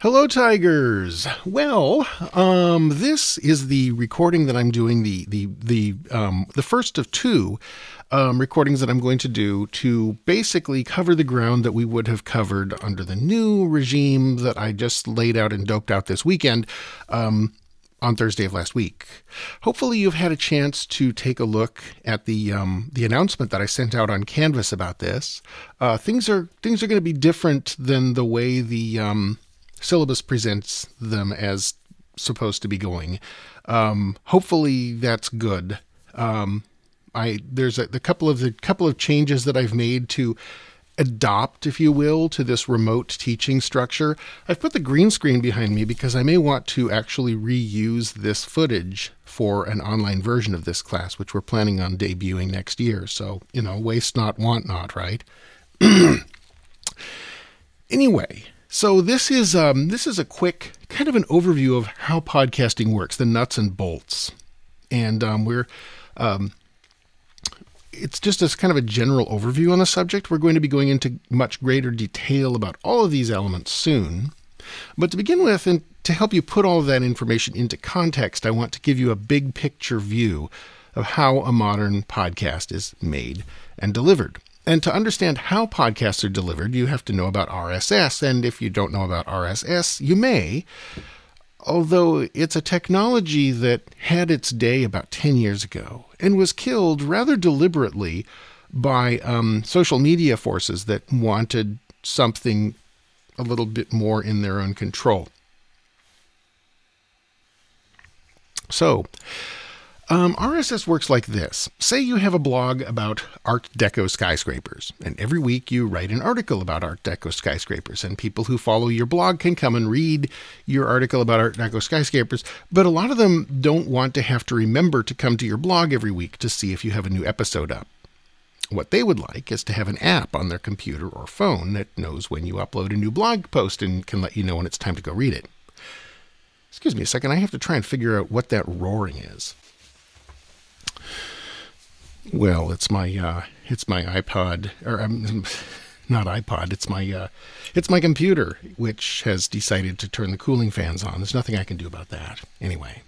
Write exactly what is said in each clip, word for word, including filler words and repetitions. Hello, Tigers. Well, um, this is the recording that I'm doing, the the the um, the first of two um, recordings that I'm going to do to basically cover the ground that we would have covered under the new regime that I just laid out and doped out this weekend um, on Thursday of last week. Hopefully, you've had a chance to take a look at the um, the announcement that I sent out on Canvas about this. Uh, things are things are going to be different than the way the um, syllabus presents them as supposed to be going. Um, hopefully that's good. Um, I there's a, a couple of the couple of changes that I've made to adopt, if you will, to this remote teaching structure. I've put the green screen behind me because I may want to actually reuse this footage for an online version of this class, which we're planning on debuting next year. So, you know, waste not, want not, right? Anyway. So this is um, this is a quick kind of an overview of how podcasting works, the nuts and bolts, and um, we're um, it's just as kind of a general overview on the subject. We're going to be going into much greater detail about all of these elements soon, but to begin with, and to help you put all of that information into context, I want to give you a big picture view of how a modern podcast is made and delivered. And to understand how podcasts are delivered, you have to know about R S S. And if you don't know about R S S, you may, although it's a technology that had its day about ten years ago and was killed rather deliberately by um, social media forces that wanted something a little bit more in their own control. So, Um, R S S works like this. Say you have a blog about Art Deco skyscrapers, and every week you write an article about Art Deco skyscrapers, and people who follow your blog can come and read your article about Art Deco skyscrapers, but a lot of them don't want to have to remember to come to your blog every week to see if you have a new episode up. What they would like is to have an app on their computer or phone that knows when you upload a new blog post and can let you know when it's time to go read it. Excuse me a second, I have to try and figure out what that roaring is. Well, it's my uh, it's my iPod, or um, not iPod. It's my uh, it's my computer, which has decided to turn the cooling fans on. There's nothing I can do about that. Anyway,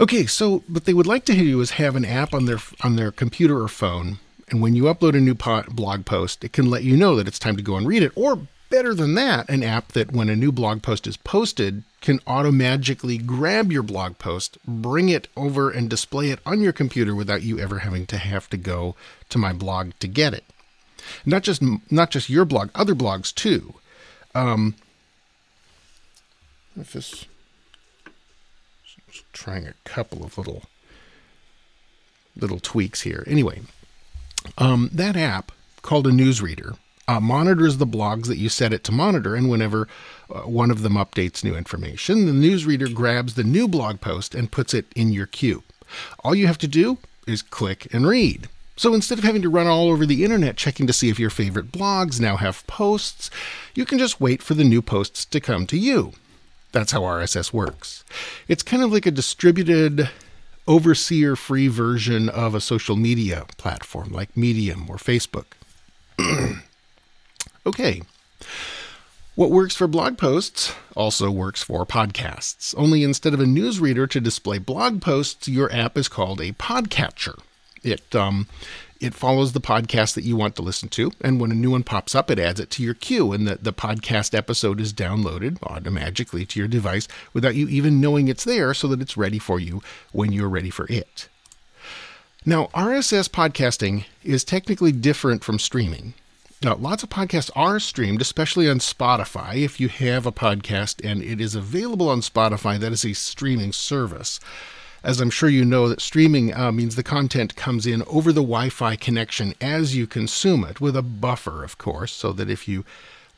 okay. So, what they would like to do is have an app on their on their computer or phone, and when you upload a new pod, blog post, it can let you know that it's time to go and read it. Or better than that, an app that when a new blog post is posted can automatically grab your blog post, bring it over and display it on your computer without you ever having to have to go to my blog to get it. Not just not just your blog, other blogs too. Um, if this, just trying a couple of little little tweaks here. Anyway, um, that app called a newsreader. Uh, monitors the blogs that you set it to monitor, and whenever uh, one of them updates new information, the newsreader grabs the new blog post and puts it in your queue. All you have to do is click and read. So instead of having to run all over the internet checking to see if your favorite blogs now have posts, you can just wait for the new posts to come to you. That's how R S S works. It's kind of like a distributed, overseer-free version of a social media platform like Medium or Facebook. Okay, what works for blog posts also works for podcasts, only instead of a newsreader to display blog posts, your app is called a podcatcher. It um, it follows the podcast that you want to listen to, and when a new one pops up, it adds it to your queue, and the, the podcast episode is downloaded automatically to your device without you even knowing it's there so that it's ready for you when you're ready for it. Now, R S S podcasting is technically different from streaming. Now, lots of podcasts are streamed, especially on Spotify. If you have a podcast and it is available on Spotify, that is a streaming service. As I'm sure you know, that streaming uh, means the content comes in over the Wi-Fi connection as you consume it, with a buffer, of course, so that if you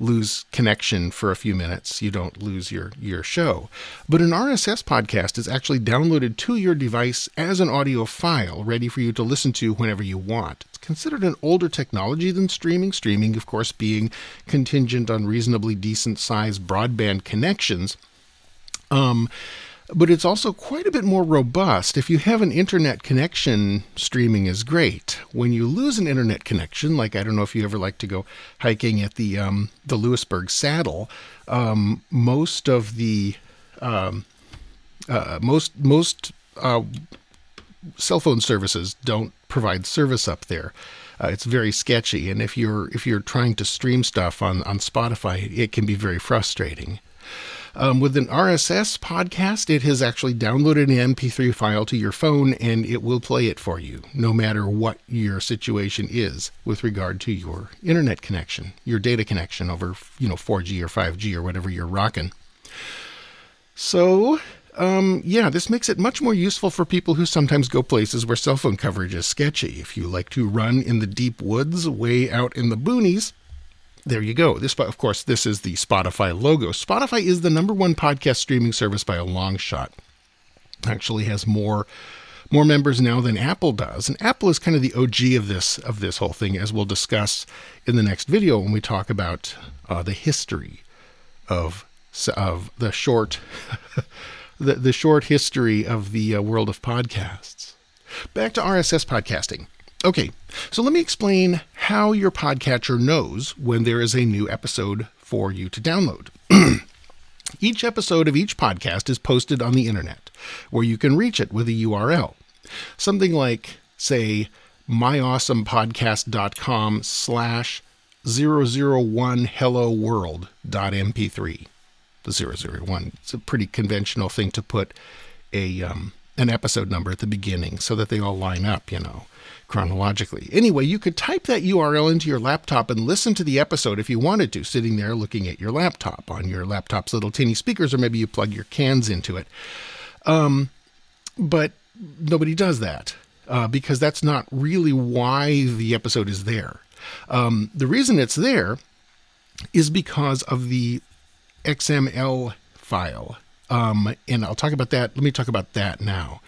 lose connection for a few minutes, you don't lose your, your show. But an R S S podcast is actually downloaded to your device as an audio file, ready for you to listen to whenever you want. Considered an older technology than streaming, streaming, of course, being contingent on reasonably decent-sized broadband connections. Um, but it's also quite a bit more robust. If you have an internet connection, streaming is great. When you lose an internet connection, like I don't know if you ever like to go hiking at the um, the Lewisburg Saddle, um, most of the um, uh, most most uh, cell phone services don't provide service up there. Uh, it's very sketchy, and if you're if you're trying to stream stuff on on Spotify, it can be very frustrating. Um, with an R S S podcast, it has actually downloaded an M P three file to your phone, and it will play it for you, no matter what your situation is with regard to your internet connection, your data connection over, you know, four G or five G or whatever you're rocking. So, um, yeah, this makes it much more useful for people who sometimes go places where cell phone coverage is sketchy. If you like to run in the deep woods, way out in the boonies, there you go. This, of course, this is the Spotify logo. Spotify is the number one podcast streaming service by a long shot. Actually has more more members now than Apple does. And Apple is kind of the O G of this of this whole thing, as we'll discuss in the next video when we talk about uh, the history of of the short the, the short history of the uh, world of podcasts. Back to R S S podcasting. Okay, so let me explain how your podcatcher knows when there is a new episode for you to download. Each episode of each podcast is posted on the internet, where you can reach it with a U R L. Something like, say, myawesomepodcast.com slash 001 hello world dot mp3. The zero zero one, it's a pretty conventional thing to put a um, an episode number at the beginning so that they all line up, you know. Chronologically. Anyway, you could type that U R L into your laptop and listen to the episode if you wanted to, sitting there looking at your laptop on your laptop's little teeny speakers, or maybe you plug your cans into it. Um, but nobody does that uh, because that's not really why the episode is there. Um, the reason it's there is because of the X M L file. Um, and I'll talk about that. Let me talk about that now.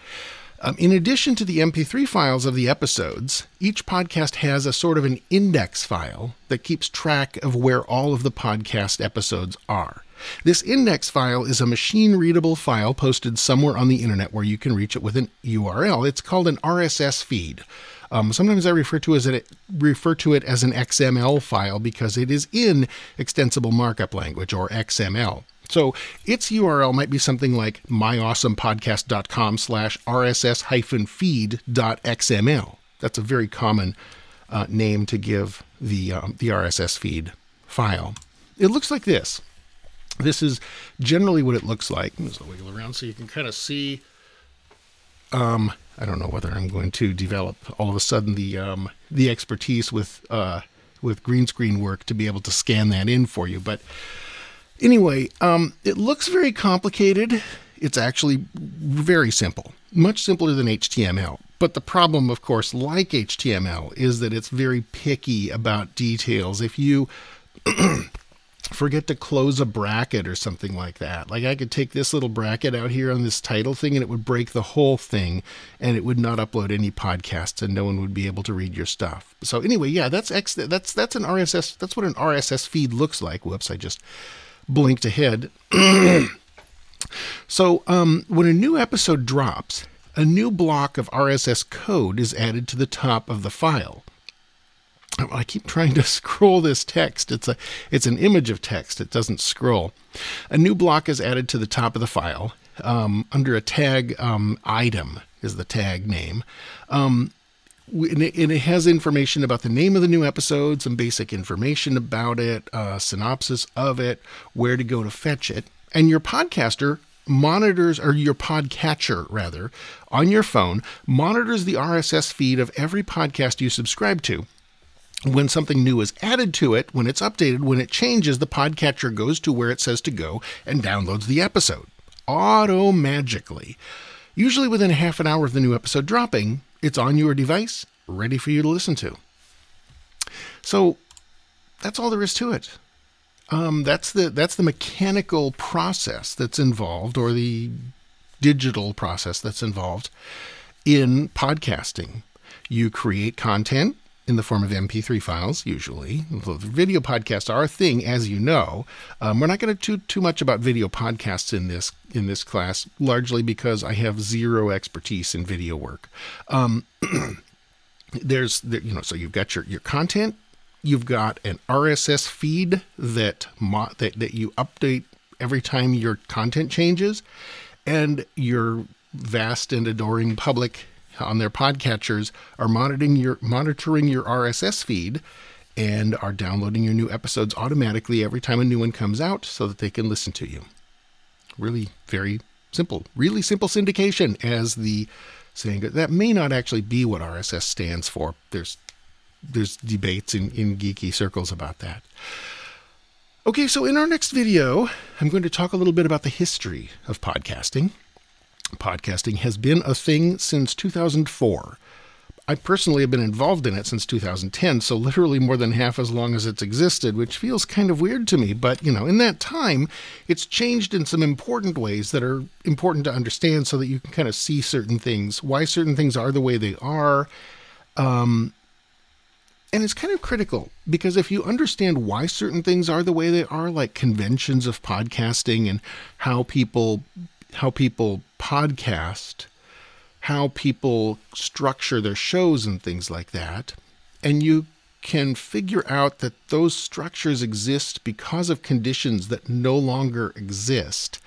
Um, in addition to the M P three files of the episodes, each podcast has a sort of an index file that keeps track of where all of the podcast episodes are. This index file is a machine-readable file posted somewhere on the internet where you can reach it with an U R L. It's called an R S S feed. Um, sometimes I refer to as it refer to it as an X M L file because it is in extensible markup language, or X M L. So its U R L might be something like myawesomepodcast.com slash rss hyphen feed dot xml. That's a very common uh, name to give the um, the R S S feed file. It looks like this. This is generally what it looks like. I'm just going to wiggle around so you can kind of see. Um, I don't know whether I'm going to develop all of a sudden the um, the expertise with uh, with green screen work to be able to scan that in for you, but. Anyway, um, it looks very complicated. It's actually very simple, much simpler than H T M L. But the problem, of course, like H T M L, is that it's very picky about details. If you forget to close a bracket or something like that, like I could take this little bracket out here on this title thing and it would break the whole thing and it would not upload any podcasts and no one would be able to read your stuff. So anyway, yeah, that's X, that's that's an R S S. That's what an R S S feed looks like. Whoops, I just... blinked ahead. So um, when a new episode drops, a new block of R S S code is added to the top of the file. I keep trying to scroll this text. It's a, it's an image of text. It doesn't scroll. A new block is added to the top of the file um, under a tag. Um, item is the tag name. Um, And it has information about the name of the new episode, some basic information about it, a synopsis of it, where to go to fetch it. And your podcaster monitors, or your podcatcher, rather, on your phone, monitors the R S S feed of every podcast you subscribe to. When something new is added to it, when it's updated, when it changes, the podcatcher goes to where it says to go and downloads the episode automagically. Usually within half an hour of the new episode dropping, it's on your device, ready for you to listen to. So that's all there is to it. Um, that's the that's the mechanical process that's involved, or the digital process that's involved in podcasting. You create content, in the form of M P three files, usually. Video podcasts are a thing, as you know. Um, we're not going to do too much about video podcasts in this in this class, largely because I have zero expertise in video work. Um, there's, you know, so you've got your, your content. You've got an R S S feed that, mo- that that you update every time your content changes. And your vast and adoring public on their podcatchers are monitoring your monitoring your R S S feed and are downloading your new episodes automatically every time a new one comes out so that they can listen to you. Really very simple, really simple syndication, as the saying goes. That may not actually be what R S S stands for. There's there's debates in, in geeky circles about that. Okay, so in our next video, I'm going to talk a little bit about the history of podcasting. Podcasting has been a thing since two thousand four. I personally have been involved in it since two thousand ten, so literally more than half as long as it's existed, which feels kind of weird to me. But, you know, in that time, it's changed in some important ways that are important to understand so that you can kind of see certain things, why certain things are the way they are. Um, And it's kind of critical, because if you understand why certain things are the way they are, like conventions of podcasting and how people how people podcast, how people structure their shows and things like that, and you can figure out that those structures exist because of conditions that no longer exist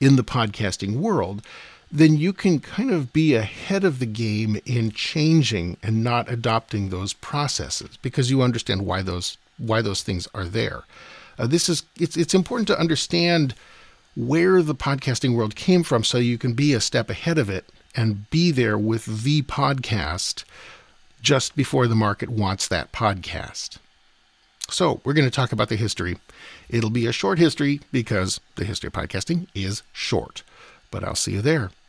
in the podcasting world, then you can kind of be ahead of the game in changing and not adopting those processes, because you understand why those why those things are there. Uh, this is it's it's important to understand where the podcasting world came from, so you can be a step ahead of it and be there with the podcast just before the market wants that podcast. So we're going to talk about the history. It'll be a short history because the history of podcasting is short, but I'll see you there.